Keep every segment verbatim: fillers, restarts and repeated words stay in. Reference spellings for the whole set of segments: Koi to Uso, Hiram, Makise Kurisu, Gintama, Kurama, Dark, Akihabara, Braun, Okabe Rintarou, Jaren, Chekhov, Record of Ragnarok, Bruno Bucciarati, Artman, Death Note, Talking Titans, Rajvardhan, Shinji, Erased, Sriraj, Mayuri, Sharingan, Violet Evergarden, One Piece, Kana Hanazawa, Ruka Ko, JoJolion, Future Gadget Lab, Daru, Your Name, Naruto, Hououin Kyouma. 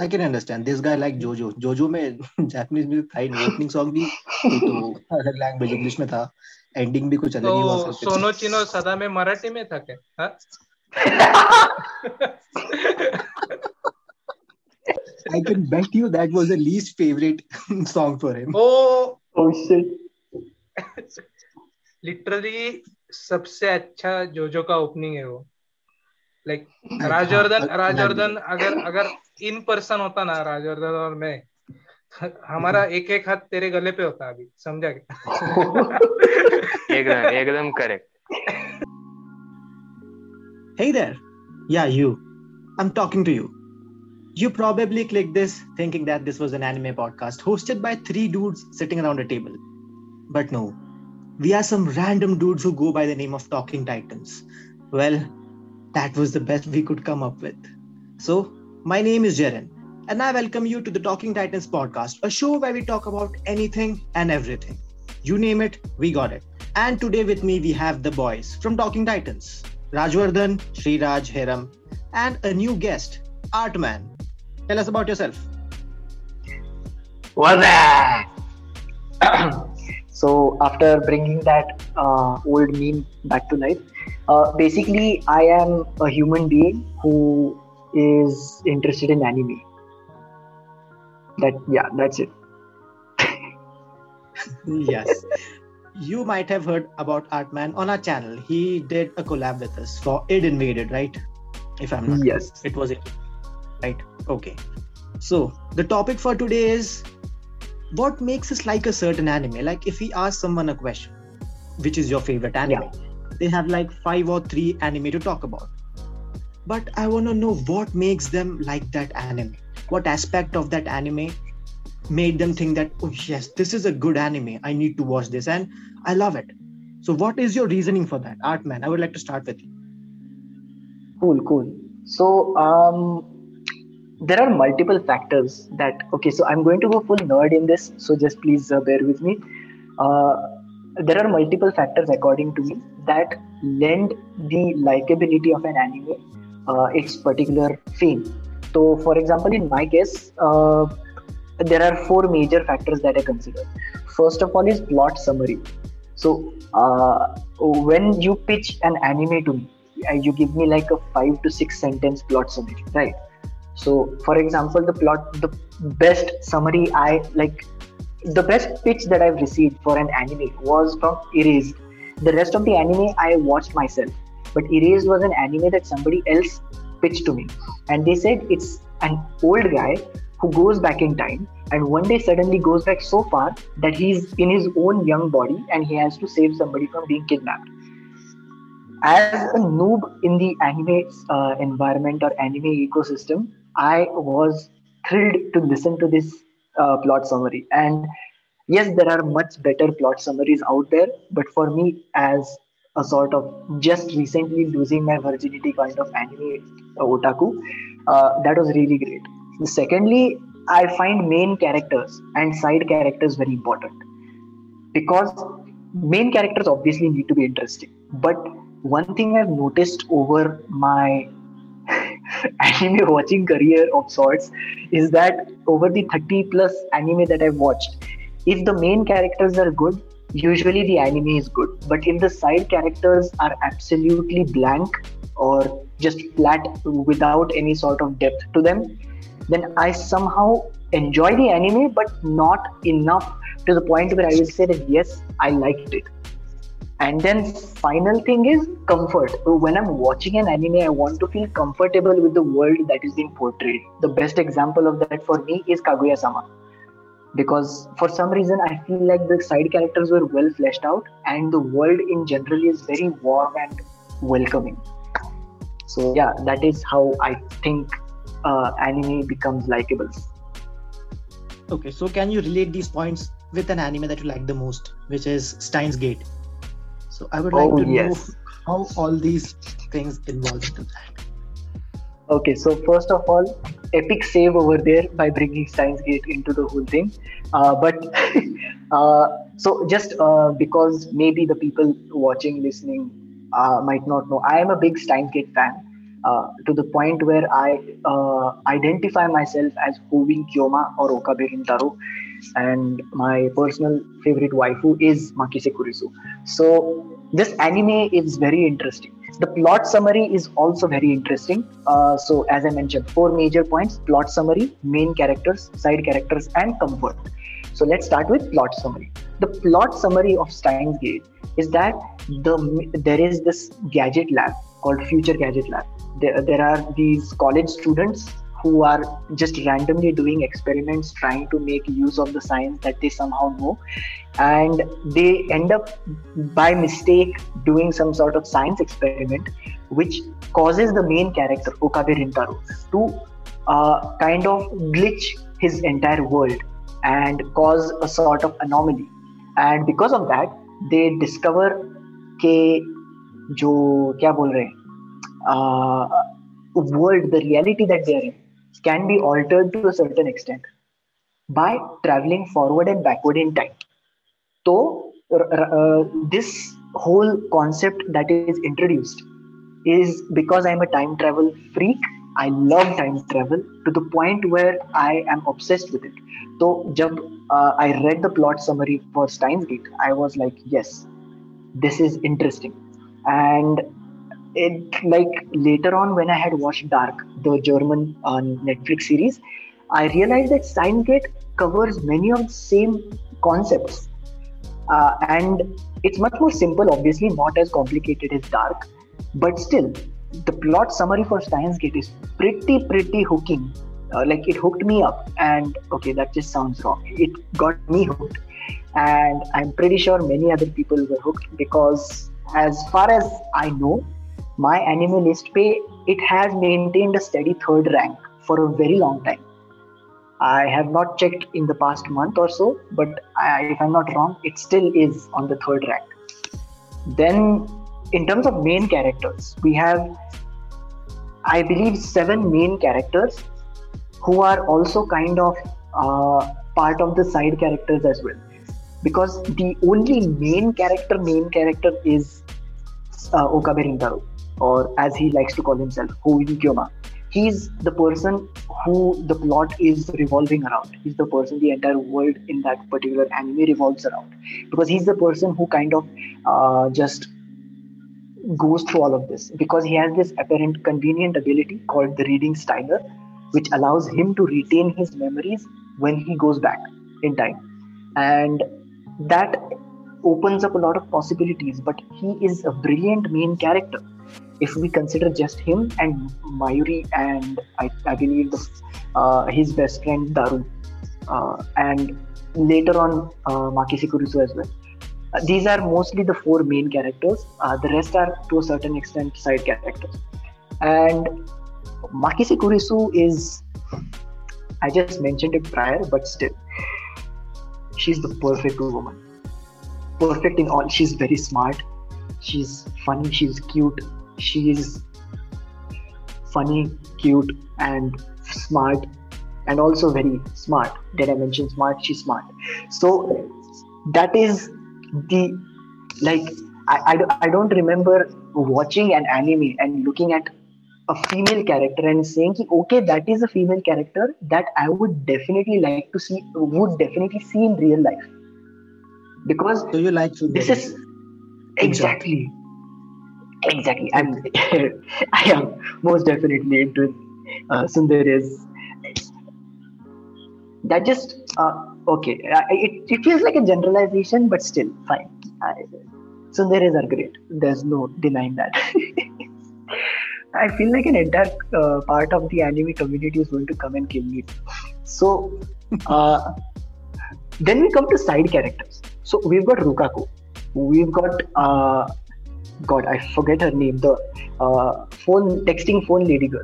I can understand. This guy like Jojo. Jojo में Japanese music था ही नहीं, opening song भी तो अलग language English में था, ending भी कुछ अलग ही हुआ। तो सोनो चिनो सदा में मराठी में था क्या? I can bet you that was the least favorite song for him. Oh, oh shit! Literally सबसे अच्छा जोजो का ओपनिंग है वो। Like राजवर्धन राजवर्धन अगर अगर इन पर्सन होता ना राजवर्धन और मैं, हमारा एक एक हाथ तेरे गले पे होता अभी, समझा क्या? एकदम एकदम correct. Hey there, yeah you. I'm talking to you. You probably clicked this thinking that this was an anime podcast hosted by three dudes sitting around a table. But no, we are some random dudes who go by the name of Talking Titans. Well, that was the best we could come up with. So, my name is Jaren, and I welcome you to the Talking Titans podcast, a show where we talk about anything and everything. You name it, we got it. And today with me, we have the boys from Talking Titans, Rajwardhan, Sriraj, Hiram, and a new guest, Artman. Tell us about yourself. What's that? So after bringing that uh, old meme back to life, uh, basically I am a human being who is interested in anime. That yeah, that's it. Yes. You might have heard about Artman on our channel. He did a collab with us for Id Invaded, right? If I'm not yes, it was it. Right. Okay. So the topic for today is what makes us like a certain anime. Like if we ask someone a question, which is your favorite anime, yeah, they have like five or three anime to talk about. But I want to know what makes them like that anime. What aspect of that anime made them think that, oh yes, this is a good anime. I need to watch this and I love it. So what is your reasoning for that? Artman, I would like to start with you. Cool, cool. So, um, there are multiple factors that, okay, so I'm going to go full nerd in this, so just please uh, bear with me. Uh, there are multiple factors, according to me, that lend the likability of an anime uh, its particular fame. So, for example, in my case, uh, there are four major factors that I consider. First of all is plot summary. So, uh, when you pitch an anime to me, you give me like a five to six sentence plot summary, right? So, for example, the plot, the best summary I, like, the best pitch that I've received for an anime was from Erased. The rest of the anime I watched myself. But Erased was an anime that somebody else pitched to me. And they said it's an old guy who goes back in time and one day suddenly goes back so far that he's in his own young body and he has to save somebody from being kidnapped. As a noob in the anime uh, environment or anime ecosystem, I was thrilled to listen to this uh, plot summary. And yes, there are much better plot summaries out there, but for me, as a sort of just recently losing my virginity kind of anime uh, otaku, uh, that was really great. Secondly, I find main characters and side characters very important because main characters obviously need to be interesting, but one thing I've noticed over my anime watching career of sorts is that over the thirty plus anime that I've watched, if the main characters are good, usually the anime is good. But if the side characters are absolutely blank or just flat without any sort of depth to them, then I somehow enjoy the anime, but not enough to the point where I will say that yes, I liked it. And then final thing is comfort. When I'm watching an anime, I want to feel comfortable with the world that is being portrayed. The best example of that for me is Kaguya-sama. Because for some reason, I feel like the side characters were well fleshed out and the world in general is very warm and welcoming. So yeah, that is how I think uh, anime becomes likable. Okay, so can you relate these points with an anime that you like the most, which is Steins Gate? So I would like oh, to yes. know how all these things involve into that. Okay, so first of all, epic save over there by bringing Steins Gate into the whole thing. Uh, but uh, so just uh, because maybe the people watching, listening uh, might not know, I am a big Steins Gate fan. uh, to the point where I uh, identify myself as Hououin Kyouma or Okabe Rintarou, and my personal favorite waifu is Makise Kurisu. So this anime is very interesting. The plot summary is also very interesting. Uh, so as I mentioned, four major points: plot summary, main characters, side characters, and comfort. So let's start with plot summary. The plot summary of Steins Gate is that the there is this gadget lab called Future Gadget Lab. There, there are these college students who are just randomly doing experiments, trying to make use of the science that they somehow know. And they end up by mistake doing some sort of science experiment, which causes the main character, Okabe Rintarou, to uh, kind of glitch his entire world and cause a sort of anomaly. And because of that, they discover that जो क्या बोल रहे हैं world, the reality that they are in, can be altered to a certain extent by traveling forward and backward in time. So uh, this whole concept that is introduced is because I'm a time travel freak. I love time travel to the point where I am obsessed with it. So jab, uh, I read the plot summary for Steins Gate, I was like, yes, this is interesting. And it, like later on when I had watched Dark, the German uh, Netflix series, I realized that Steins Gate covers many of the same concepts. Uh, and it's much more simple, obviously, not as complicated as Dark. But still, the plot summary for Steins Gate is pretty, pretty hooking. Uh, like it hooked me up. And okay, that just sounds wrong. It got me hooked. And I'm pretty sure many other people were hooked because as far as I know, my anime list pay, it has maintained a steady third rank for a very long time. I have not checked in the past month or so, but I, if I'm not wrong, it still is on the third rank. Then, in terms of main characters, we have, I believe, seven main characters who are also kind of uh, part of the side characters as well. Because the only main character, main character is uh, Okabe Rintarou, or as he likes to call himself, Hououin Kyouma. He's the person who the plot is revolving around. He's the person the entire world in that particular anime revolves around. Because he's the person who kind of uh, just goes through all of this. Because he has this apparent convenient ability called the reading Steiner, which allows him to retain his memories when he goes back in time. And that opens up a lot of possibilities, but he is a brilliant main character. If we consider just him and Mayuri and I, I believe the, uh, his best friend Daru, uh, and later on uh, Makise Kurisu as well. Uh, these are mostly the four main characters. Uh, the rest are to a certain extent side characters. And Makise Kurisu is, I just mentioned it prior, but still, she's the perfect woman. Perfect in all. She's very smart. She's funny. She's cute. She is funny, cute, and smart, and also very smart. Did I mention smart? She's smart. So that is the like. I, I, I don't remember watching an anime and looking at a female character and saying ki, okay, that is a female character that I would definitely like to see. Would definitely see in real life. Because do you like food? This is exactly, exactly. I'm, I am most definitely into uh, Sundares. That just uh, okay. I, it, it feels like a generalization, but still fine. I, Sundares are great. There's no denying that. I feel like an entire uh, part of the anime community is going to come and kill me. So uh, then we come to side characters. So we've got Ruka Ko, we've got, uh, God, I forget her name, the uh, phone texting phone lady girl.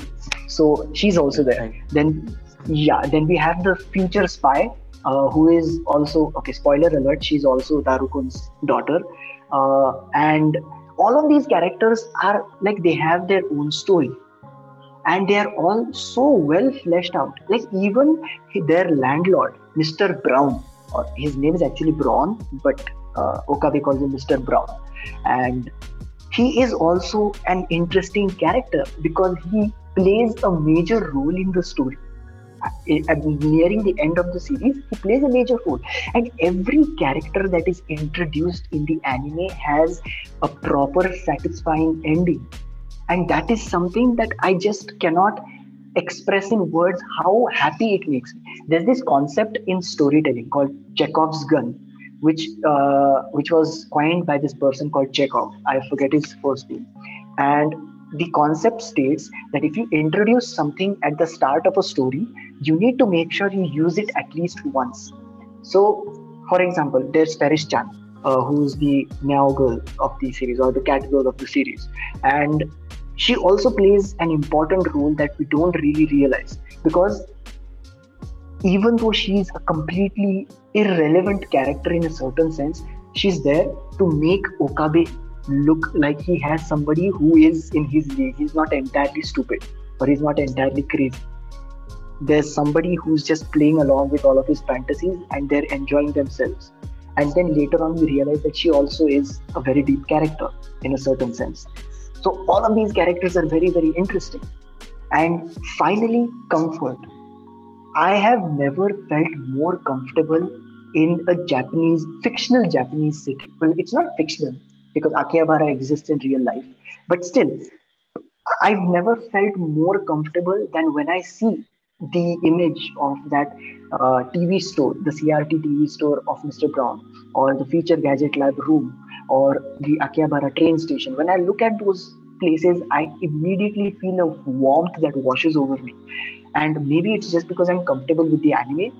So she's also there. Then, yeah, then we have the future spy uh, who is also, okay, spoiler alert, she's also Daru-kun's daughter. Uh, and all of these characters are like, they have their own story. And they are all so well fleshed out. Like even their landlord, Mister Brown, or his name is actually Braun, but uh, Okabe calls him Mister Brown, and he is also an interesting character because he plays a major role in the story. At nearing the end of the series, he plays a major role, and every character that is introduced in the anime has a proper satisfying ending, and that is something that I just cannot express in words how happy it makes me. There's this concept in storytelling called Chekhov's gun, which uh, which was coined by this person called Chekhov. I forget his first name. And the concept states that if you introduce something at the start of a story, you need to make sure you use it at least once. So, for example, there's Paris-chan, uh, who's the meow girl of the series, or the cat girl of the series. And she also plays an important role that we don't really realize, because even though she's a completely irrelevant character in a certain sense, she's there to make Okabe look like he has somebody who is in his league. He's not entirely stupid, or he's not entirely crazy. There's somebody who's just playing along with all of his fantasies and they're enjoying themselves. And then later on, we realize that she also is a very deep character in a certain sense. So all of these characters are very, very interesting. And finally, comfort. I have never felt more comfortable in a Japanese, fictional Japanese city. Well, it's not fictional, because Akihabara exists in real life. But still, I've never felt more comfortable than when I see the image of that uh, T V store, the C R T T V store of Mister Brown, or the Future Gadget Lab room, or the Akihabara train station. When I look at those places, I immediately feel a warmth that washes over me. And maybe it's just because I'm comfortable with the anime.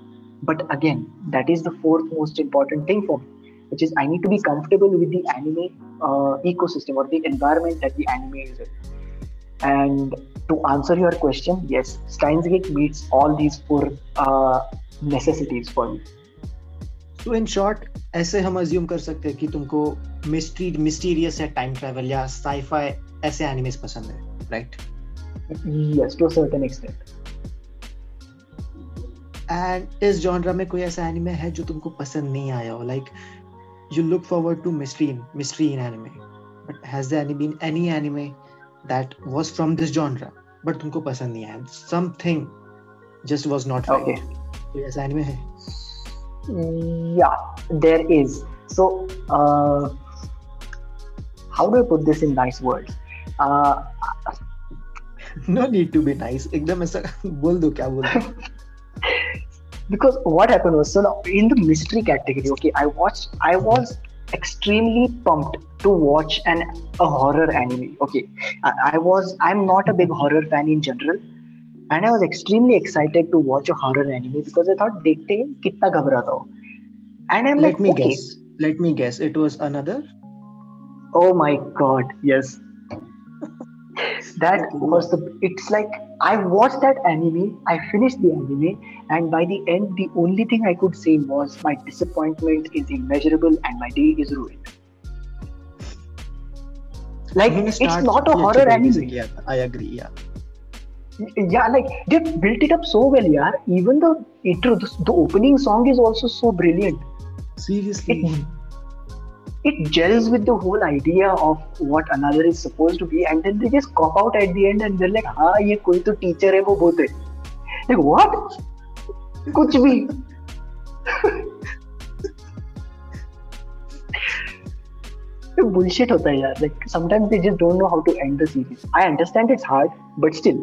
But again, that is the fourth most important thing for me, which is I need to be comfortable with the anime uh, ecosystem, or the environment that the anime is in. And to answer your question, yes, Steins Gate meets all these four uh, necessities for me. So in short, ऐसे हम assume कर सकते हैं कि तुमको mystery, mysterious या time travel या sci-fi ऐसे animes पसंद है, right? Yes, to a certain extent. And इस genre में कोई ऐसा anime है जो तुमको पसंद नहीं आया हो, like you look forward to mystery in, mystery in anime, but has there been any anime that was from this genre but तुमको पसंद नहीं आया? Something just was not right. Okay. Yes, anime है. Yeah, there is. So, uh, how do I put this in nice words? Uh, no need to be nice. एकदम ऐसा बोल दो क्या बोल दो. Because what happened was, so now in the mystery category, okay, I watched, I was extremely pumped to watch an a horror anime. Okay, I, I was, I'm not a big horror fan in general, and I was extremely excited to watch a horror anime because I thought, "Dekhte hain kitna ghabrata ho." And I'm like, let me okay. guess, let me guess, it was another. Oh my God! Yes, that was the. It's like, I watched that anime, I finished the anime, and by the end, the only thing I could say was, my disappointment is immeasurable and my day is ruined. Like, it's not a horror anime. Yeah, I agree, yeah. Yeah, like, they built it up so well, yaar. Even the intro, the, the opening song is also so brilliant. Seriously? It, it gels with the whole idea of what another is supposed to be, and then they just cop out at the end and they're like, हाँ ये कोई तो teacher है वो बोलते, like what? कुछ भी. Bullshit होता है यार. Like sometimes they just don't know how to end the series. I understand it's hard, but still,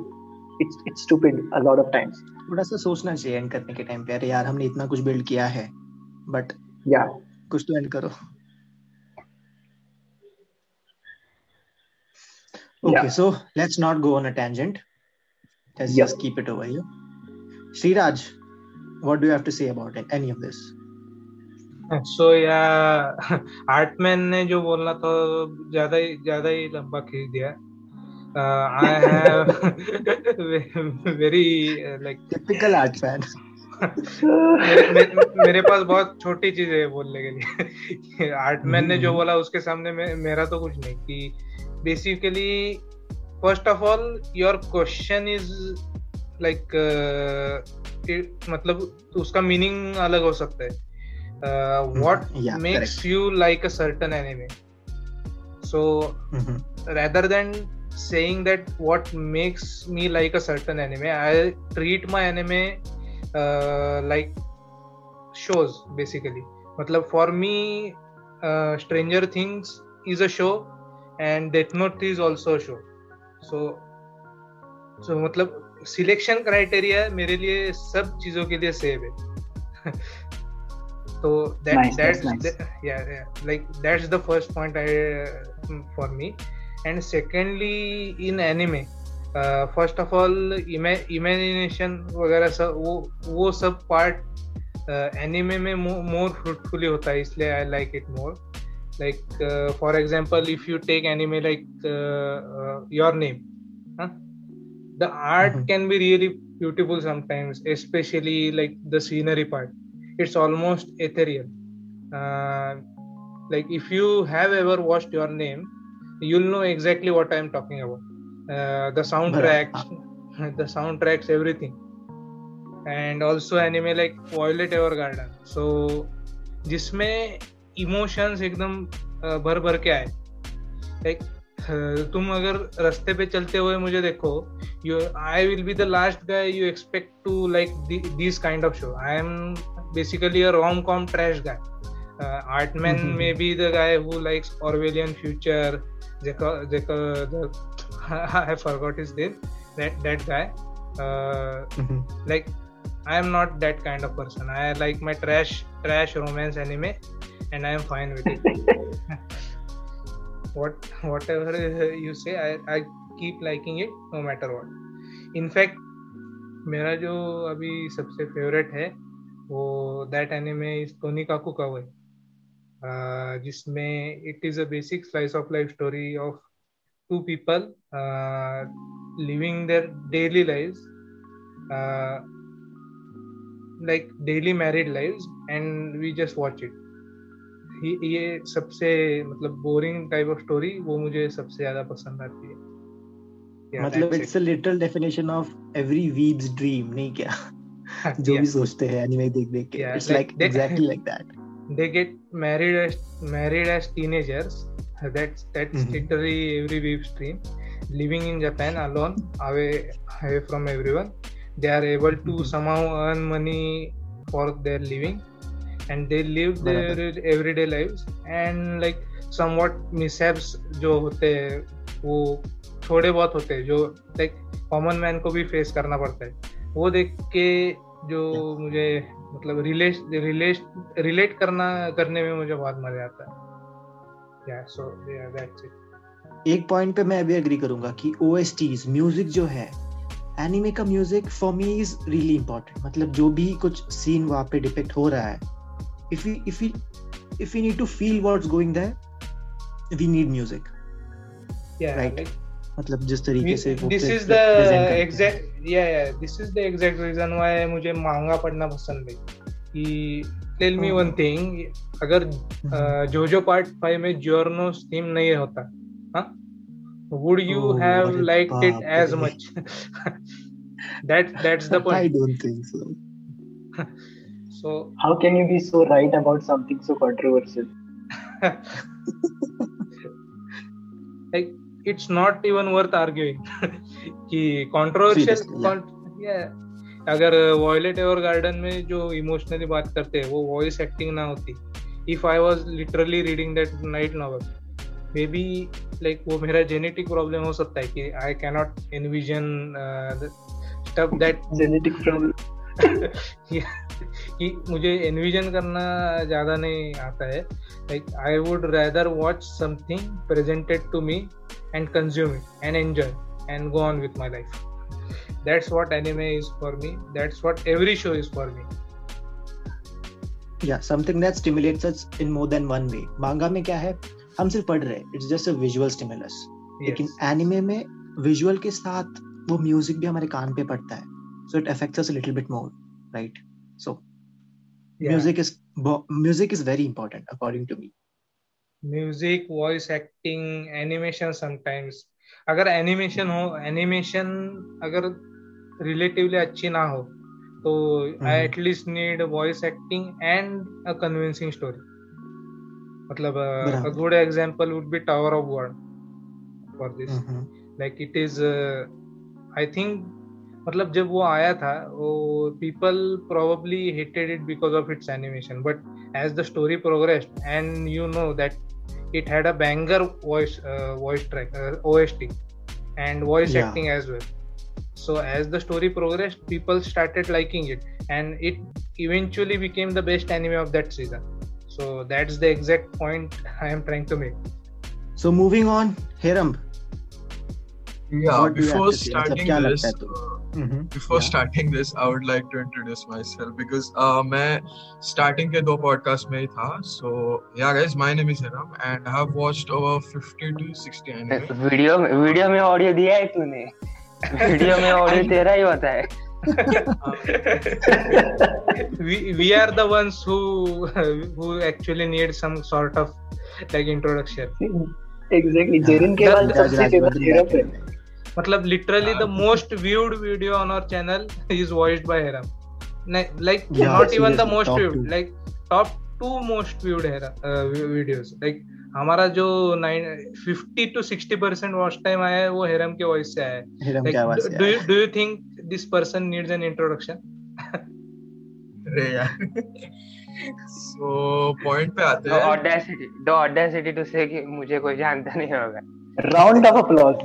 it's it's stupid a lot of times. थोड़ा सा सोचना चाहिए end करने के time पे, अरे यार हमने इतना कुछ build किया है, but yeah, कुछ तो end करो. Okay, yeah. So let's not go on a tangent. Let's yeah. just keep it over here. Sriraj, what do you have to say about it, any of this? So yeah, Artman ने जो बोलना था ज़्यादा ही ज़्यादा ही लंबा खींच दिया. Uh, I have very uh, like typical Artman. मेरे पास बहुत छोटी चीज़ है बोलने के लिए. Artman ने जो बोला उसके सामने मेरा तो कुछ नहीं कि basically, first of all, your question is like uh, it, मतलब उसका meaning अलग हो सकता है. What yeah, makes correct. you like a certain anime? So mm-hmm. rather than saying that what makes me like a certain anime, I treat my anime uh, like shows basically. Matlab, for me, uh, Stranger Things is a show and Death Note is also a show. So, so मतलब selection criteria मेरे लिए सब चीजों के लिए same है. So that, nice, that's nice. The, yeah, yeah, like that's the first point I, uh, for me. And secondly, in anime, uh, first of all, ima- imagination वगैरह सब वो वो सब part uh, anime में more, more fruitfully होता है, इसलिए I like it more. Like uh, for example, if you take anime like uh, uh, Your Name, huh? The art mm-hmm. can be really beautiful sometimes, especially like the scenery part. It's almost ethereal. Uh, like if you have ever watched Your Name, you'll know exactly what I'm talking about. Uh, the soundtracks, the soundtracks, everything. And also anime like Violet Evergarden. So, जिसमें emotions एकदम भर भर के आए. Like तुम अगर रास्ते पे चलते हुए मुझे देखो, you I will be the last guy you expect to like this kind of show. I am basically a rom-com trash guy. Uh, Artman mm-hmm. may be the guy who likes Orwellian future. Jaco, Jaco, the, I forgot his name. That that guy. Uh, mm-hmm. Like I am not that kind of person. I like my trash trash romance anime, and I am fine with it. what whatever you say, I I keep liking it no matter what. In fact, मेरा जो अभी सबसे favorite है वो that anime is टोनिकाकू कावाई, जिसमें it is a basic slice of life story of two people living their daily lives, like daily married lives, and we just watch it. ये सबसे मतलब बोरिंग टाइप ऑफ स्टोरी वो मुझे सबसे ज्यादा पसंद आती है. yeah, मतलब it's a literal definition of every weeb's dream, नहीं क्या? जो भी सोचते हैं एनिमे देख देख के, it's like exactly like that. They get married as married as teenagers. That's that's literally every weave stream. Living in Japan alone, away away from everyone, they are able to somehow earn money for their living, and they live their everyday lives, and like somewhat mishaps जो होते हैं वो थोड़े बहुत होते हैं, जो like common man को भी फेस करना पड़ता है. वो देख के जो मुझे मतलब रिलेट रिलेट रिलेट करना करने में मुझे बहुत मजा आता है. yeah, so, yeah, that's it. एक पॉइंट पे मैं अभी एग्री करूंगा कि O S Ts म्यूजिक जो है एनिमे का, music for me is really important. मतलब जो भी कुछ सीन वहाँ पे डिपिक्ट हो रहा है, if you if you if you need to feel what's going there we need music, right? मतलब जिस तरीके से this is the exact yeah yeah this is the exact reason why मुझे मांगा पढ़ना पसंद है. कि टेल मी वन थिंग, अगर जोजो पार्ट फाइव में जोर्नो थीम नहीं होता, हां, would you have liked it as much? That that's the point. I don't think so. So how can you be so right about something so controversial? Like it's not even worth arguing. कि controversial con- yeah. अगर Violet Evergarden में जो emotionally बात करते हैं वो voice acting ना होती, if I was literally reading that night novel, maybe like वो मेरा genetic problem हो सकता है कि I cannot envision uh, the stuff that genetic problem. yeah. कि मुझे envision करना ज़्यादा नहीं आता है. like I would rather watch something presented to me and consume it and enjoy and go on with my life. That's what anime is for me. That's what every show is for me. Yeah, something that stimulates us in more than one way. Manga में क्या है, हम सिर्फ पढ़ रहे, it's just a visual stimulus. Yes. लेकिन anime में visual के साथ वो music भी हमारे कान पे पड़ता है, so it affects us a little bit more, right? So yeah. music is music is very important according to me. Music, voice acting, animation. Sometimes अगर एनिमेशन हो, एनिमेशन अगर रिलेटिवली अच्छी ना हो तो I at least need voice acting and a convincing story. मतलब uh, a good example would be Tower of War for this. uh-huh. Like it is uh, I think मतलब जब वो आया था वो people probably hated it because of its animation, but as the story progressed and you know that it had a banger voice uh, voice track uh, O S T and voice yeah. acting as well. So as the story progressed people started liking it and it eventually became the best anime of that season. So that's the exact point I am trying to make. So moving on, Hiram. Yeah, what before starting this, uh, mm-hmm. before yeah. starting this, I would like to introduce myself because uh, मैं starting के दो podcast में ही था. So yeah guys, my name is Hiram and I have watched over fifty to sixty anime. Video में video में audio दिया है तूने? Video में audio तेरा ही होता है. we, we are the ones who who actually need some sort of like introduction. Exactly. Jiren ke baad sabse favorite hai. Matlab literally the most viewed video on our channel is voiced by Hiram. Like yeah, not even the most viewed, two. Like top two most viewed Hiram uh, videos. Like हमारा जो fifty to sixty percent watch time आया है वो Hiram के voice से आया है. Hiram की आवाज से. Do you do you think this person needs an introduction? अरे यार. So point पे आते हैं. The audacity, the audacity to say कि मुझे कोई जानता नहीं होगा. Round of applause.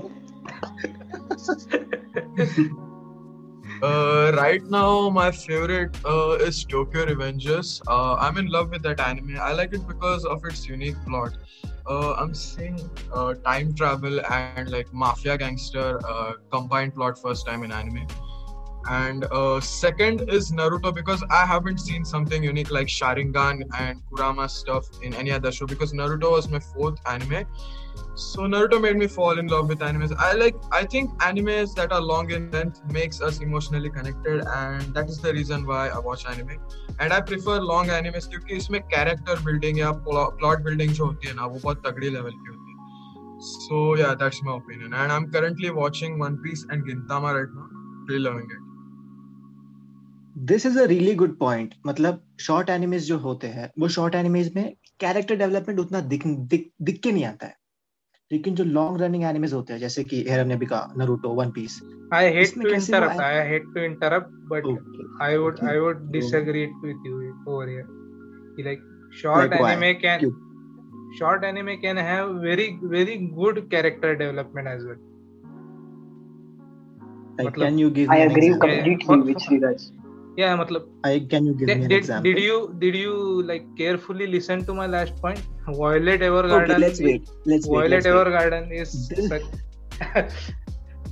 Uh, right now, my favorite uh, is Tokyo Revengers. Uh, I'm in love with that anime. I like it because of its unique plot. Uh, I'm seeing uh, time travel and like mafia gangster uh, combined plot first time in anime. And uh, second is Naruto because I haven't seen something unique like Sharingan and Kurama stuff in any other show because Naruto was my fourth anime. So Naruto made me fall in love with animes. I like, I think animes that are long in length makes us emotionally connected and that is the reason why I watch anime. And I prefer long animes क्योंकि इसमें character building या plot building जो होती है ना वो बहुत तगड़ी level की होती है. So yeah, that's my opinion. And I'm currently watching One Piece and Gintama right now. Really loving it. This is a really good point. मतलब short animes जो होते हैं वो short animes में character development उतना दिख दिख दिख के नहीं आता है. लेकिन जो लॉन्ग रनिंग एनिमेज होते हैं जैसे कि हिरम ने भी कहा Naruto One Piece. I hate to interrupt I hate to interrupt but I would I would disagree with you over here. Like short anime can have very very good character development as well. Can you give me an example? I agree completely with Sriraj. Yeah, Can you give me an example? Did you like carefully listen to my last point? Violet Evergarden. Okay, Violet Evergarden is such.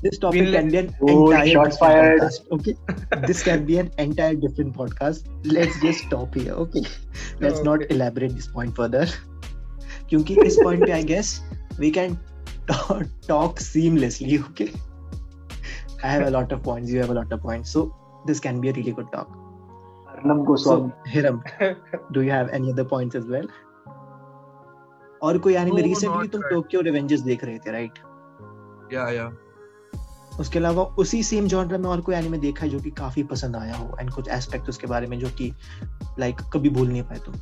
This topic can be an entire discussion. Okay, this can be an entire podcast. Let's just stop here. Okay, let's okay. not elaborate this point further. क्योंकि इस point पे I guess we can talk, talk seamlessly. Okay, I have a lot of points. You have a lot of points. So this can be a really good talk. Arnab Goswami. So, Hiram, do you have any other points as well? और कोई anime no, recently तुम Tokyo Revengers देख रहे थे right? Yeah yeah. उसके अलावा उसी same genre में और कोई anime देखा है जो कि काफी पसंद आया हो and कुछ aspect उसके बारे में जो कि like कभी भूल नहीं पाए तुम?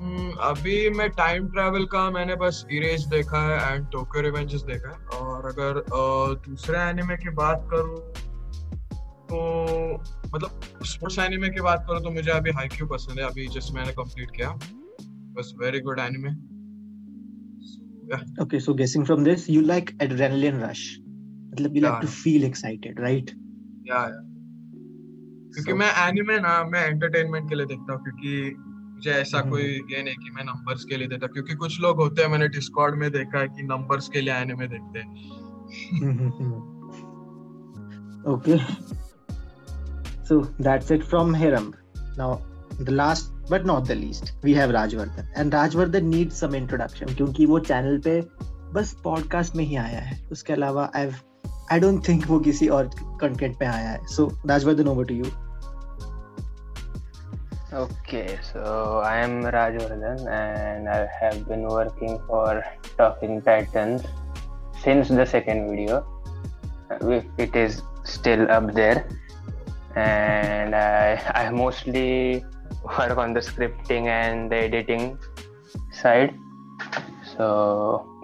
Hmm, अभी मैं time travel का मैंने बस Erased देखा है and Tokyo Revengers देखा है. और अगर uh, दूसरे anime की बात करूं तो मतलब sports anime की बात करूं तो मुझे अभी हाइक्यू पसंद है. अभी just मैंने complete किया. Was very good anime. So, yeah. Okay, so guessing from this, you like adrenaline rush. मतलब you yeah, like to feel excited, right? Yeah, yeah. क्योंकि मैं anime ना मैं entertainment के लिए देखता हूँ क्योंकि मुझे ऐसा कोई ये नहीं कि मैं numbers के लिए देखता हूँ क्योंकि कुछ लोग होते हैं मैंने Discord में देखा है कि numbers के लिए anime देखते हैं. Okay. So that's it from Hiram. Now the last but not the least, we have Rajvardhan. And Rajvardhan needs some introduction क्योंकि वो चैनल पे बस पॉडकास्ट में ही आया है. उसके अलावा I've, I don't think वो किसी और कंटेंट पे आया है. So Rajvardhan, over to you. Okay, so I am Rajvardhan and I have been working for Talking Titans since the second video. It is still up there. And I, I mostly work on the scripting and the editing side. So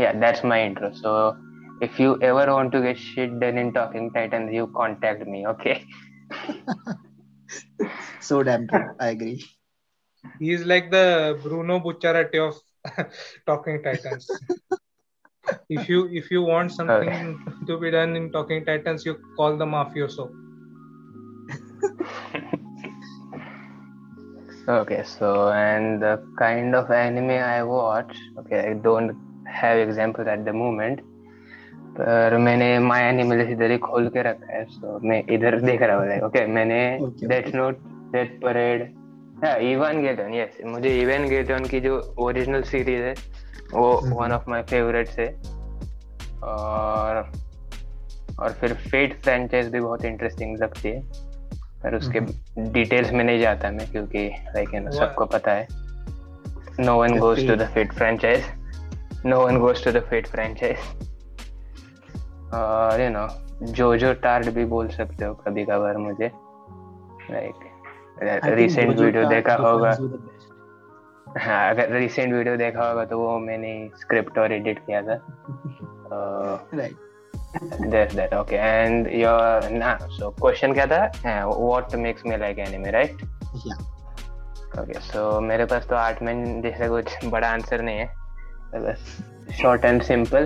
yeah, that's my intro. So if you ever want to get shit done in Talking Titans, you contact me, okay? So damn true. I agree. He is like the Bruno Bucciarati of Talking Titans. If you if you want something okay. to be done in Talking Titans, you call the mafioso. Okay, so and the kind of anime I watch, okay, I don't have examples at the moment. पर मैंने my animal इधर खोल के रखा है, सो मैं इधर देख रहा हूँ. ओके, मैंने डेथ नोट, डेथ परेड, हाँ, इवेंगेलियन, यस, मुझे इवेंगेलियन की जो ओरिजिनल सीरीज है वो वन ऑफ माय फेवरेट्स है. और और फिर फेट फ्रेंचाइज भी बहुत इंटरेस्टिंग लगती है, पर उसके डिटेल्स में नहीं जाता मैं, क्योंकि लाइक यू नो सबको पता है. No one goes to the Fate franchise, no one goes to the Fate franchise. और यू नो जोजो टार्ड भी बोल सकते हो कभी कभार. मुझे लाइक रिसेंट वीडियो देखा होगा, हाँ, अगर रिसेंट वीडियो देखा होगा तो वो मैंने स्क्रिप्ट और एडिट किया था. That's that. Okay, and your ना, सो क्वेश्चन क्या था? What makes me like anime, right? Okay, so मेरे पास तो आठ में जैसा कुछ बड़ा आंसर नहीं है, बस short and simple.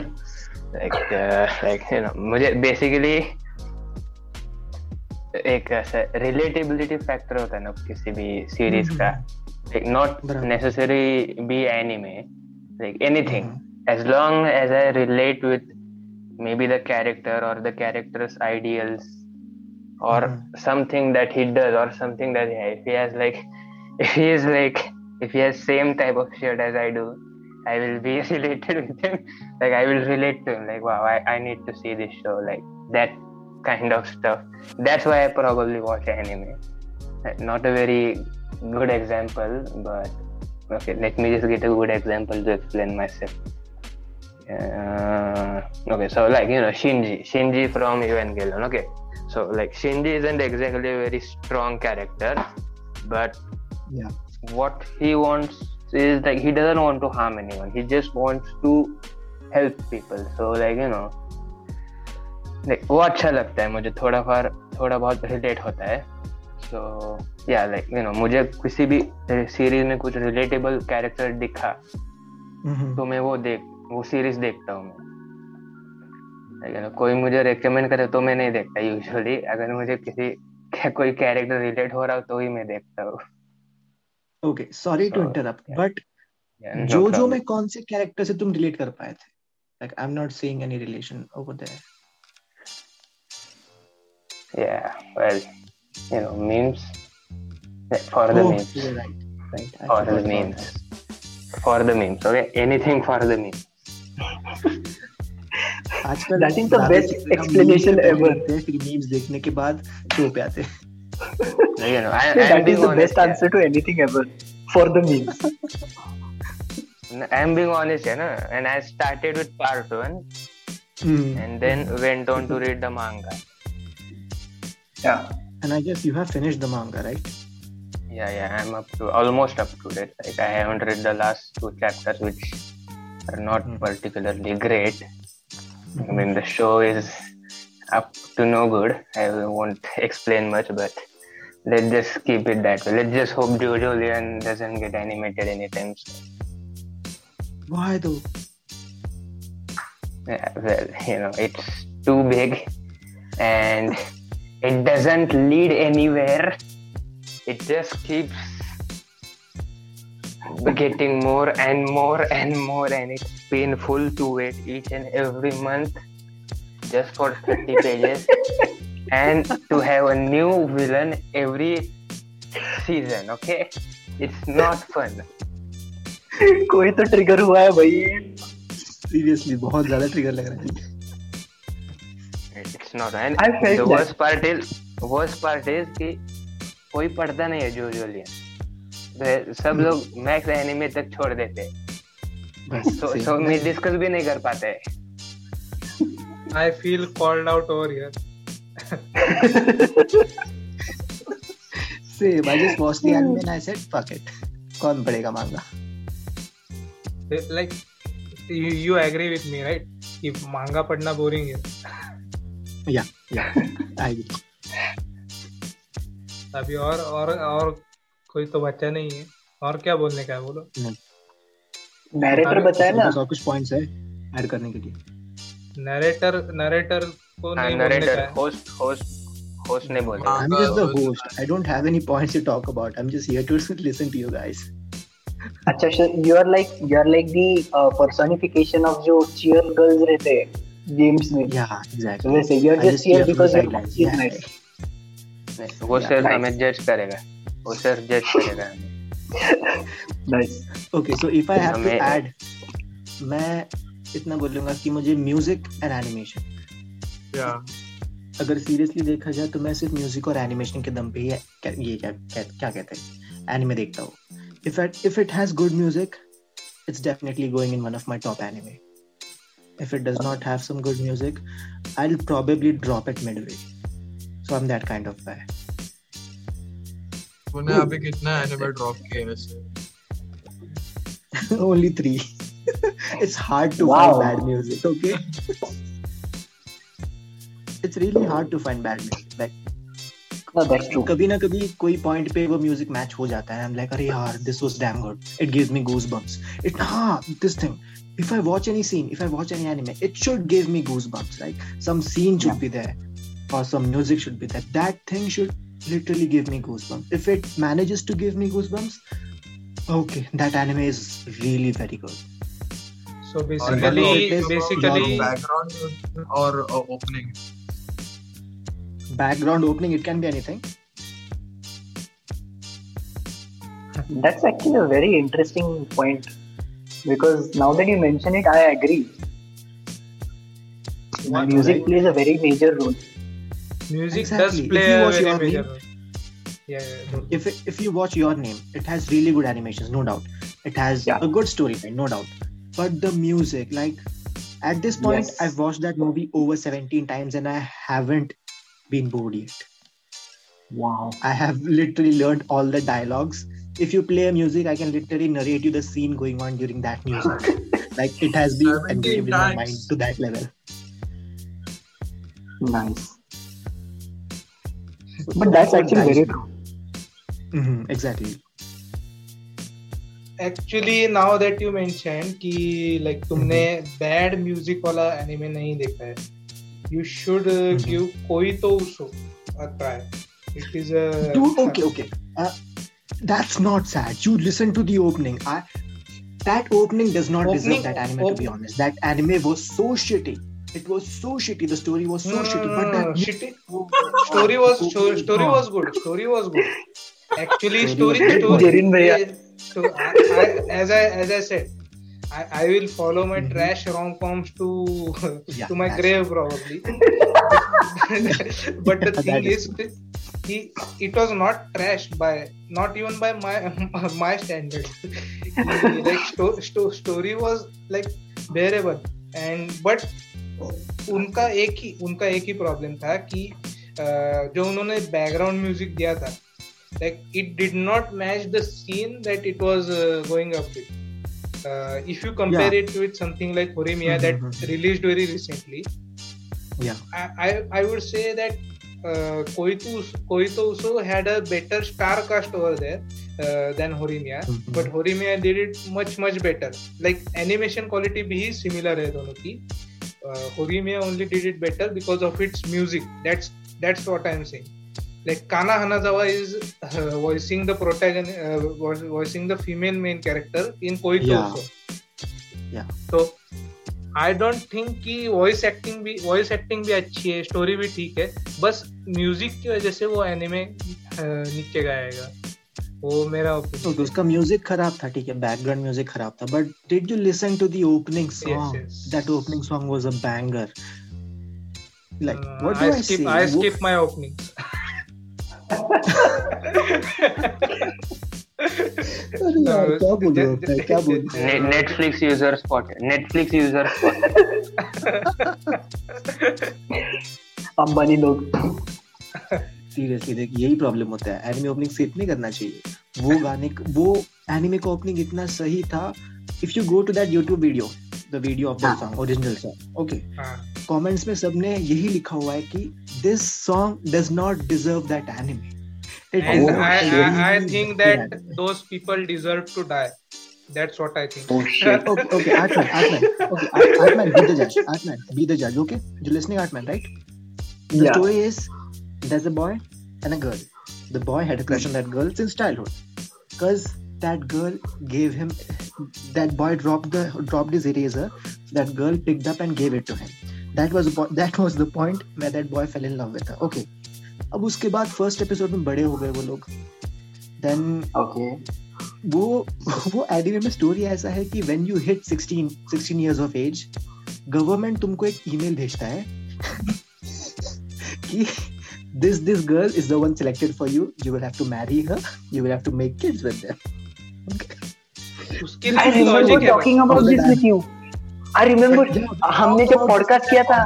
Like, uh, like, you know, मुझे बेसिकली एक ऐसा रिलेटेबिलिटी फैक्टर होता है ना किसी भी सीरीज का, like not necessary be anime, like anything as long as I relate with maybe the character और द कैरेक्टर्स आइडियल्स और समथिंग दैट ही डज और something that if he has like if he is like if he has same type of shirt as I do, I will be related with him. Like I will relate to him. Like wow, I, I need to see this show. Like that kind of stuff. That's why I probably watch anime. Like, not a very good example, but okay. Let me just get a good example to explain myself. Uh, okay, so like you know Shinji, Shinji from Evangelion. Okay, so like Shinji isn't exactly a very strong character, but yeah, what he wants is like he doesn't want to harm anyone, he just wants to help people. So like you know like वो अच्छा लगता है मुझे, थोड़ा फार थोड़ा बहुत relate होता है. So yeah, like you know मुझे किसी भी series में कुछ relatable character दिखा तो मैं वो देख वो series देखता हूँ मैं. Like you know कोई मुझे recommend करे तो मैं नहीं देखता usually. अगर मुझे किसी कोई character relate हो रहा हो तो ही मैं देखता हूँ. Okay, sorry to interrupt, but JoJo में कौन से कैरेक्टर से तुम रिलेट कर पाए थे? Like I am not seeing any relation over there. Yeah well you know memes, for the memes, right right for the memes, for the memes. Okay, anything for the memes. आजकल I think the best explanation ever. फिर memes देखने के बाद सो पे आते हैं. You know, I, that is the honest, best answer yeah. to anything ever for the memes. I'm being honest, you know, and I started with part one mm. and then went on to read the manga. Yeah, and I guess you have finished the manga, right? Yeah, yeah, I'm up to almost up to date. Like I haven't read the last two chapters, which are not mm. particularly great. Mm. I mean, the show is up to no good. I won't explain much, but let's just keep it that way. Let's just hope JoJolion doesn't get animated anytime soon. Why though? Yeah, well, you know, it's too big and it doesn't lead anywhere. It just keeps getting more and more and more, and it's painful to wait each and every month just for thirty pages. And to have a new villain every season, okay? It's not fun. कोई तो trigger हुआ है भाई. Seriously, बहुत ज़्यादा trigger लग रहा है. It's not. And the worst part is, worst part is कि कोई पढ़ता नहीं है JoJolion. सब लोग max anime तक छोड़ देते हैं. So, so मैं discuss भी नहीं कर पाते. I feel called out over here. Same, I just watched the anime and I said, fuck it. कौन पढ़ेगा मांगा? like you, you agree with me, right? If manga padna boring is. Yeah, yeah, I agree. अभी और और और कोई तो बच्चा नहीं है, और क्या बोलने का है बोलो? नरेटर बताए ना, और कुछ पॉइंट्स है ऐड करने के लिए। नरेटर नरेटर को नहीं बोलने का है। Host host host ne bolta I'm just the host, I don't have any points to talk about, I'm just here to listen to you guys. Acha, so you are like you are like the uh, personification of jo cheer girls rehte games mein. Yeah, exactly. So say, you're just here because you're nice. Yeah. Nice. Wo sirf hame judge karega, wo sirf judge karega. Nice. Okay, so if I have to add, main itna bolunga ki mujhe music and animation, yeah, अगर seriously देखा जाए तो मैं सिर्फ music और animation के दम पे ये क्या क्या कहते हैं एनिमे देखता हूँ. If it if it has good music it's definitely going in one of my top anime. If it does not have some good music I will probably drop it midway. So I am that kind of guy. तूने अभी कितना anime drop किए वैसे? Only three. It's hard to find bad music. Okay, it's really hard to find bad music, like no, that's true. कभी ना कभी कोई point पे वो म्यूजिक मैच हो जाता है. I'm like, अरे यार, this was damn good, it gives me goosebumps. It हाँ, this thing, if I watch any scene, if I watch any anime, it should give me goosebumps. Like some scene should yeah. be there, or some music should be there. That thing should literally give me goosebumps. If it manages to give me goosebumps, okay, that anime is really very good. So basically, or basically background or uh, opening. Background, opening, it can be anything. That's actually a very interesting point, because now that you mention it, I agree. What, music right? plays a very major role. Music exactly. does play a very major role. Yeah, yeah. If if you watch Your Name, it has really good animations, no doubt. It has yeah. a good storyline, no doubt. But the music, like at this point, yes. I've watched that movie over seventeen times and I haven't been bored yet. Wow. I have literally learned all the dialogues. If you play music, I can literally narrate you the scene going on during that music. Like it has been engraved in my mind to that level. Nice. But that's actually very true. Mm-hmm, exactly. Actually, now that you mentioned कि like तुमने bad music वाला anime नहीं देखा है. You should uh, mm-hmm. give koi to uso a try. It is a Dude, okay okay uh, that's not sad. You listen to the opening. I, that opening does not opening, deserve that anime opening. To be honest, that anime was so shitty. It was so shitty. The story was so no, shitty. No, but that no, shitty oh, oh, story was oh, story, story oh. was good. Story was good. Actually, story story. story so, I, I, as I as I said. I, I will follow my mm-hmm. trash rom-coms to yeah, to my grave probably. But the yeah, thing is, is he, it was not trash by not even by my my standards. Like sto, sto, story was like bearable, and but उनका एक ही उनका एक ही problem था कि जो उन्होंने background music दिया था, like it did not match the scene that it was uh, going up with. Uh, if you compare yeah. it with something like Horimiya mm-hmm. that released very recently, yeah, I I, I would say that uh, Koi to Uso had a better star cast over there uh, than Horimiya, mm-hmm. but Horimiya did it much much better. Like animation quality bhi similar hai dono ki. Uh, Horimiya only did it better because of its music. That's that's what I'm saying. Like Kana Hanazawa is uh, voicing the protagonist, uh, voicing the female main character in Koi to Uso. Yeah. So I don't think कि voice acting भी voice acting भी अच्छी है, story भी ठीक है, बस music की वजह से वो anime नीचे जाएगा. वो मेरा opinion. तो उसका music खराब था, ठीक है, background music खराब था, but did you listen to the opening song? Yes, yes. That opening song was a banger. Like uh, what do I, I skip, say? I वो... skip my openings. Netflix user spot. Netflix user spot. Ambani लोग. Seriously देख, यही problem होता है. Anime opening skip नहीं करना चाहिए. वो गाने वो एनिमे का ओपनिंग इतना सही था if you go to that YouTube video, the video of that song, original song, okay, comments में सबने यही लिखा हुआ है कि this song does not deserve that anime. It and I, I, I think that those people deserve to die. That's what I think. Oh shit. okay, okay, Artman, Artman. Okay, Artman, be the judge. Artman, be the judge. Okay, you're listening, Artman, right? The yeah. story is there's a boy and a girl. The boy had a crush on that girl since childhood, because that girl gave him. That boy dropped the dropped his eraser. That girl picked up and gave it to him. That was po- that was the point where that boy fell in love with her. Okay. अब उसके बाद first episode में बड़े हो गए वो लोग. Then okay. वो वो एनीमे में स्टोरी ऐसा है कि when you hit sixteen years of age, government तुमको एक ईमेल भेजता है कि this this girl is the one selected for you, you will have to marry her, you will have to make kids with them. उसके लिए logic है. Talking about this with you, I remember हमने जब podcast किया था,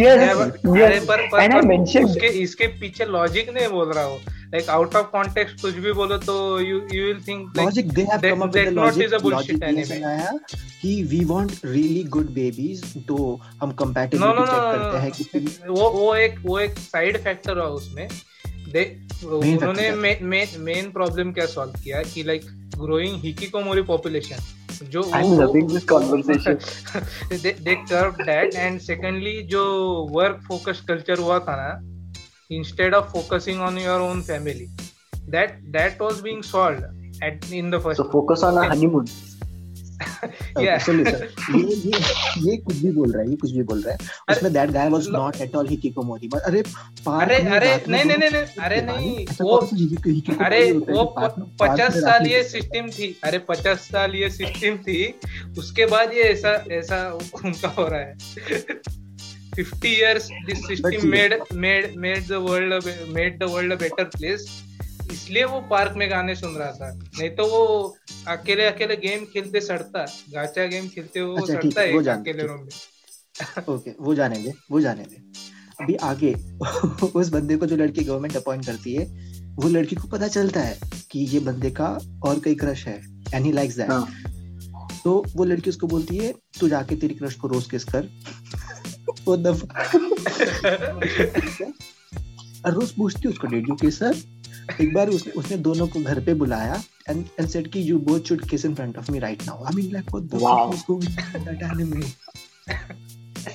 yes yes, and I mentioned इसके पीछे logic नहीं बोल रहा हूं. Like out of context, कुछ भी बोलो तो you you will think like logic, they have that, come up with the logic. Is a bullshit anime. कि we want really good babies, तो हम compatibility check करते हैं कि वो वो एक वो एक side factor है उसमें. They उन्होंने main main problem क्या solve किया कि like growing hikikomori population. जो I'm loving this conversation. They they curved that, and secondly जो work focused culture हुआ था ना, instead of focusing on your own family, that that was being solved at in the first. So focus on a honeymoon. Yeah. ये ये ये कुछ भी बोल रहा है, ये कुछ भी बोल रहा है. उसमें that guy was not at all hikikomori. But अरे अरे अरे नहीं नहीं नहीं अरे नहीं वो अरे वो पचास साल ये सिस्टम थी. अरे पचास साल ये सिस्टम थी. उसके बाद ये ऐसा ऐसा उनका हो रहा है. fifty years this system made made made the world a, made the world a better place. इसलिए वो पार्क में गाने सुन रहा था, नहीं तो वो अकेले अकेले गेम खेलते सड़ता, गाचा गेम खेलते वो अच्छा, सड़ता है अकेले रूम में. ओके, वो जानेंगे वो जानेंगे अभी आगे. उस बंदे को जो लड़की गवर्नमेंट अपॉइंट करती है, वो लड़की को पता चलता है कि ये बंदे का और कई क्रश है, एंड ही लाइक्स दैट. तो वो लड़की उसको बोलती है, तू जाके तेरी क्रश को रोज किस कर. What the fuck? रोज पूछती उसको, डेड यू किस सर. एक बार उसने उसने दोनों को घर पे बुलाया and and said कि you both should kiss in front of me right now. I mean like what the wow. fuck is going on that anime?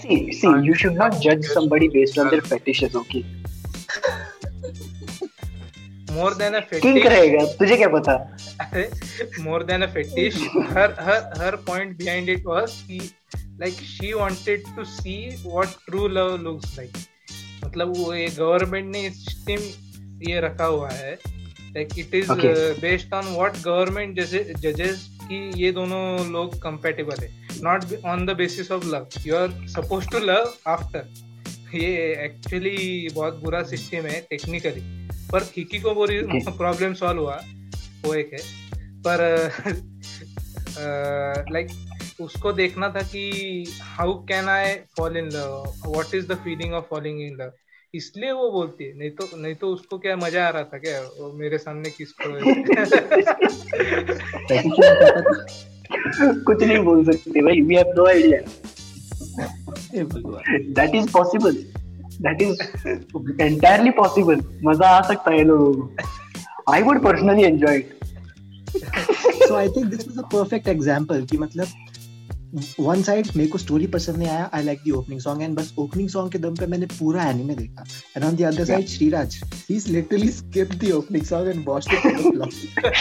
See see you should not judge somebody based on their fetishes, okay? More than a fetish. King रहेगा, तुझे क्या पता? More than a fetish. Her her her point behind it was कि like she wanted to see what true love looks like. मतलब वो ये government ने system ये रखा हुआ है, like it is okay. uh, based on what government judges कि ये दोनों लोग compatible है, not on the basis of love. You are supposed to love after. ये actually बहुत बुरा सिस्टम है टेक्निकली, पर हिकिकोमोरी प्रॉब्लम सॉल्व हुआ वो एक है. पर लाइक uh, uh, like, उसको देखना था कि how can I fall in love, what is the feeling of falling in love. इसलिए वो बोलती है, नहीं तो नहीं तो उसको क्या मजा आ रहा था क्या वो मेरे सामने किसको कुछ नहीं बोल सकते भाई. We have no idea. That is possible, that is entirely possible. मजा आ सकता है लोगों को. I would personally enjoy it. So I think this was a perfect example कि मतलब One side, मेरे को स्टोरी पसंद नहीं आया. I like the opening song and बस opening song के दम पे मैंने पूरा एनीमे देखा. And on the other yeah. side, Sriraj, he's literally skipped the opening song and watched it for the plot.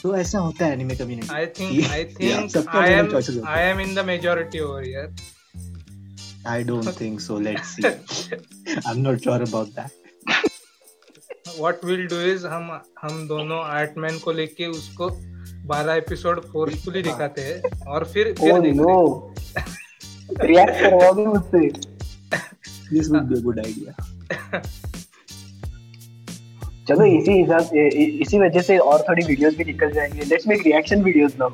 So ऐसा होता है anime community. I think, I think, yeah, I am, I am in the majority over here. I don't think so. Let's see. I'm not sure about that. What we'll do is हम हम दोनों आर्टमैन को लेके उसको बारह episode forcefully दिखाते हैं और फिर फिर देखते रिएक्ट करवाओगे मुझसे. This would be a good idea. चलो इसी हिसाब इसी वजह से और थोड़ी वीडियोस भी निकल जाएंगे. Let's make reaction videos now.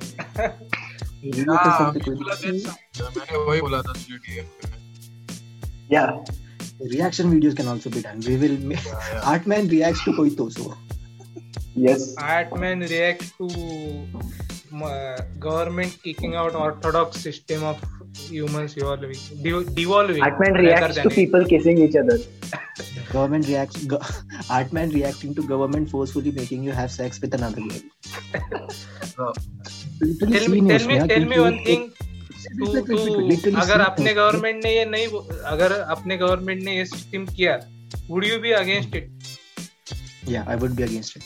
मैंने वही बोला था तुझे DM. Yeah reaction videos can also be done. We will Artman reacts to कोई तो. सो Yes. Artman reacts to uh, government kicking out orthodox system of humans evolving, de- devolving. Artman reacts to people kissing each other. Government reacts. Go- Artman reacting to government forcefully making you have sex with another girl. So, tell me, tell me, tell me one thing. तू तू अगर अपने government ने ये नहीं अगर अपने government ने ये सिस्टम किया, would you be against it? Yeah, I would be against it.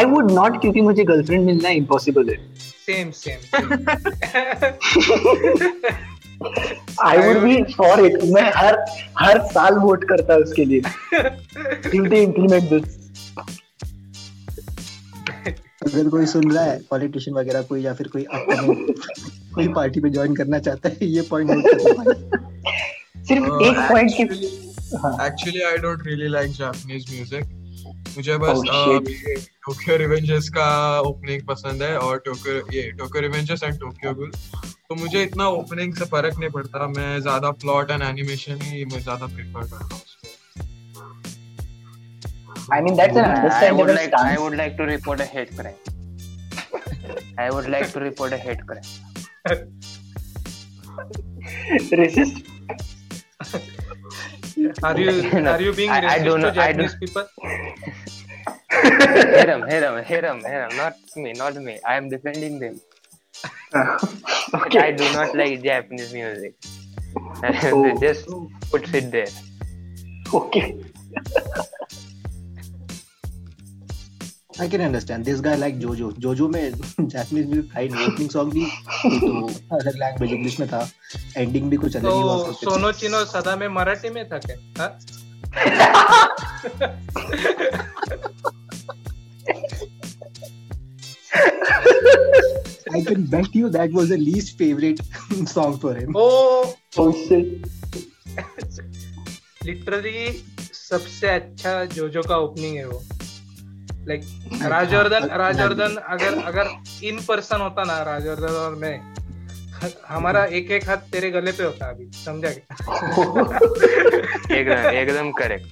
I would not क्योंकि मुझे गर्लफ्रेंड मिलना impossible है. Same, same. I would be for it. मैं हर हर साल वोट करता उसके लिए. Till they implement this. अगर कोई सुन रहा है पॉलिटिशियन वगैरह कोई या फिर कोई कोई पार्टी पे ज्वाइन करना चाहता है ये पॉइंट नोट कर लो सिर्फ uh, एक पॉइंट के actually I don't really like Japanese music मुझे बस टोक्यो रिवेंजर्स का ओपनिंग पसंद है और टोक्यो ये Tokyo Revengers and Tokyo Ghoul तो मुझे इतना ओपनिंग से फर्क नहीं पड़ता मैं ज्यादा प्लॉट एंड एनिमेशन ही मैं ज्यादा प्रेफर करता हूं I mean that's an understandable I would like stance. I would like to report a hate crime. I would like to report a hate crime. Racist? Are you are you being racist I, I don't know, to Japanese I don't... people? Hiram, Hiram, Hiram, Hiram, not me, not me. I am defending them. Okay. I do not like Japanese music. Oh. Just put it there. Okay. I can understand. This guy like Jojo. Jojo में Japanese में fight opening song भी तो अलग language English में था. Ending भी कुछ अलग ही हुआ. तो सोनो चिनो सदा में मराठी में था क्या? I can bet you that was the least favorite song for him. Oh, oh shit. Literally सबसे अच्छा Jojo का opening है वो. Like राजवर्धन राजवर्धन अगर अगर इन पर्सन होता ना राजवर्धन और मैं हमारा एक एक हाथ तेरे गले पे होता अभी समझा क्या एकदम एकदम करेक्ट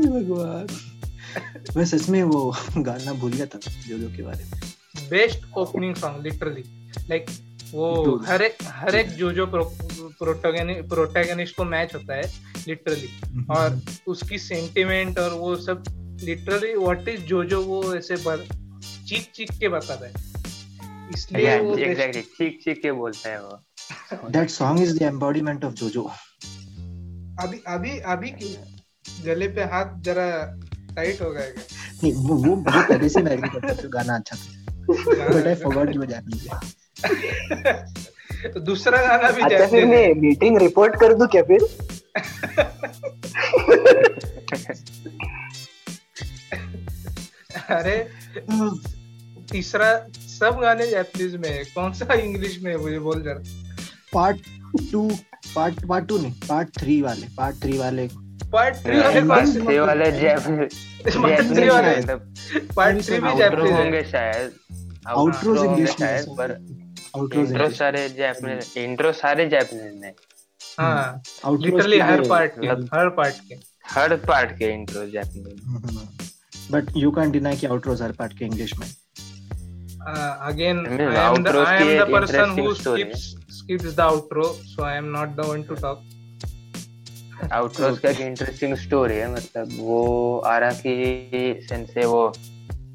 भगवान मैं सच में वो गाना भूल गया था जोजो के बारे में best opening song literally like वो हर एक हर एक जोजो प्रोटैगनिस्ट को मैच होता है लिटरली और उसकी सेंटिमेंट और वो सब लिटरली व्हाट इज जोजो वो ऐसे चीख चीख के बताता है इसलिए वो एग्जैक्टली चीख चीख के बोलता है वो that song is the embodiment of JoJo अभी अभी अभी गले पे हाथ जरा टाइट हो गया नहीं वो वो पहले से मैं एग्री करता हूं गाना अच्छा था but I forgot it Japanese तो दूसरा गाना भी अच्छा फिर मैं मीटिंग रिपोर्ट कर दूं क्या फिर अरे तीसरा सब गाने जापानीज में है कौन सा इंग्लिश में है मुझे बोल जरा part two part part two नहीं पार्ट थ्री वाले पार्ट थ्री वाले पार्ट थ्री वाले पार्ट थ्री वाले पार्ट थ्री भी जापानीज होंगे शायद आउट्रोज इंग्लिश में पर इंट्रो सारे जापानीज इंट्रो सारे जापानीज में हाँ, literally हर पार्ट के, हर पार्ट के, हर पार्ट के intro Japanese. But you can't deny कि आउट्रोस हर पार्ट के इंग्लिश में। Again, I am the I am the person who skips skips the outro, so I am not the one to talk. Outros का एक interesting story है मतलब वो आरा की सेंसे वो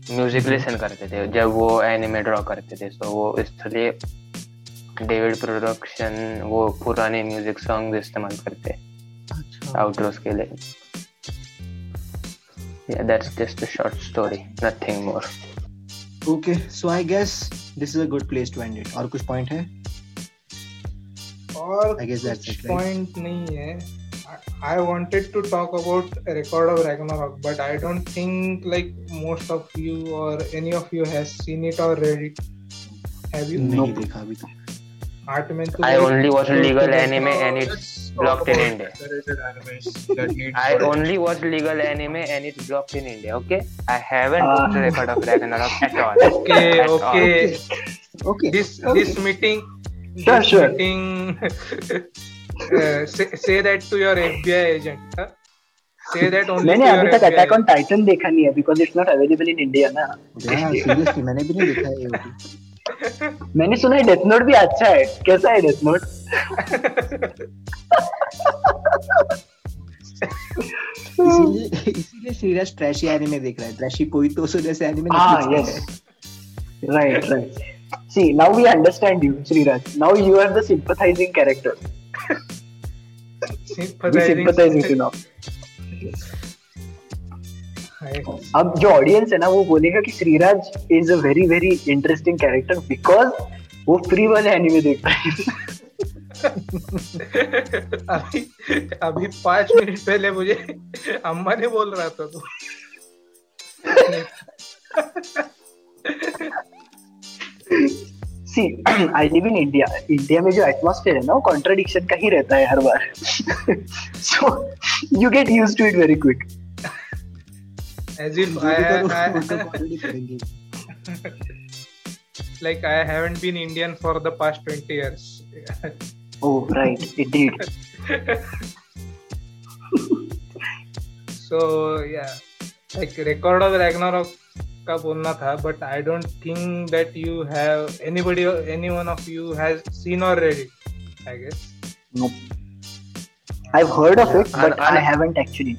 म्यूजिक लेसन करते थे जब वो एनिमे ड्रॉ करते थे तो वो इसलिए डेविड प्रोडक्शन वो पुराने म्यूजिक सॉन्ग इस्तेमाल करते हैं आउटरोस के लिए या that's just a short story nothing more okay so I guess this is a good place to end it और कुछ पॉइंट है और I guess that's it point नहीं है I wanted to talk about record of Ragnarok but I don't think like most of you और any of you has seen it और read it have you नहीं देखा अभी तक I only watch legal anime and it's blocked in India. I only watch legal anime and it's blocked in India, okay? I haven't watched the record of Ragnarok at all. Okay, at okay. All. Okay. This okay. this meeting sure, this sure. meeting uh, say, say that to your F B I agent, huh? say that only. मैंने अभी तक attack on Titan देखा नहीं है because it's not available in India ना. हाँ seriously मैंने भी नहीं देखा है. मैंने सुना है डेथ नोट भी अच्छा है. कैसा है डेथ नोट? इसीलिए इसीलिए सीरियस ट्रैशी एनिमे देख रहा है. ट्रैशी कोई तो उस जैसे एनिमे नहीं है. Right right. See, now we understand you, Sriraj. Now you are the sympathizing character. Sympathizing. We sympathizing to now. अब जो audience है ना वो बोलेगा कि Sriraj is a very very interesting character because वो free वाले anime देखता है. अभी अभी पांच मिनट पहले मुझे अम्मा ने बोल रहा था तो. See, I live in India. India में जो atmosphere है ना वो contradiction का ही रहता है हर बार. So you get used to it very quick. As in, I, I, I, like I haven't been Indian for the past twenty years. Oh, right, indeed. So yeah, like Record of Ragnarok का बोलना था but I don't think that you have anybody anyone of you has seen और read it I guess. No I have heard of it but I haven't actually.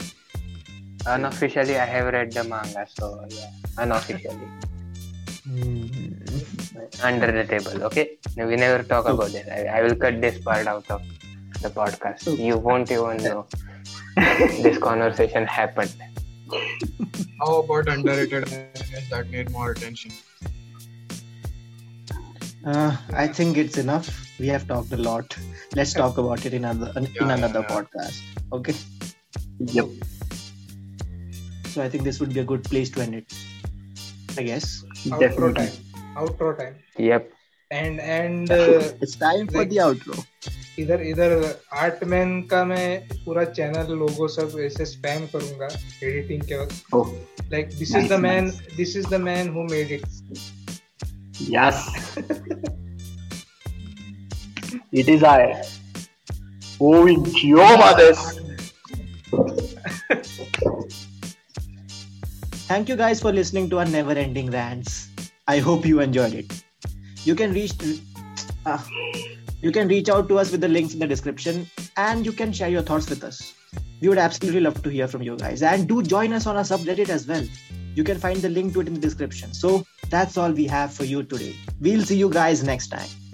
Unofficially I have read the manga so yeah unofficially under the table. Okay we never talk about that. I will cut this part out of the podcast. You won't even know this conversation happened. How about underrated animes that need more attention? Uh, I think it's enough. We have talked a lot. Let's talk about it in another yeah, in another yeah, podcast. Okay. Yep. So I think this would be a good place to end it. I guess. Outro Definitely. time. Outro time. Yep. And and uh, it's time for like, the outro. इधर इधर आर्टमैन का मैं पूरा channel लोगो सब ऐसे spam करूंगा editing के वक्त. Like this is the man this is the man who made it. Yes it is I होविन क्योमा this. Thank you guys for listening to our never ending rants. I hope you enjoyed it. You can reach uh, You can reach out to us with the links in the description and you can share your thoughts with us. We would absolutely love to hear from you guys, and do join us on our subreddit as well. You can find the link to it in the description. So that's all we have for you today. We'll see you guys next time.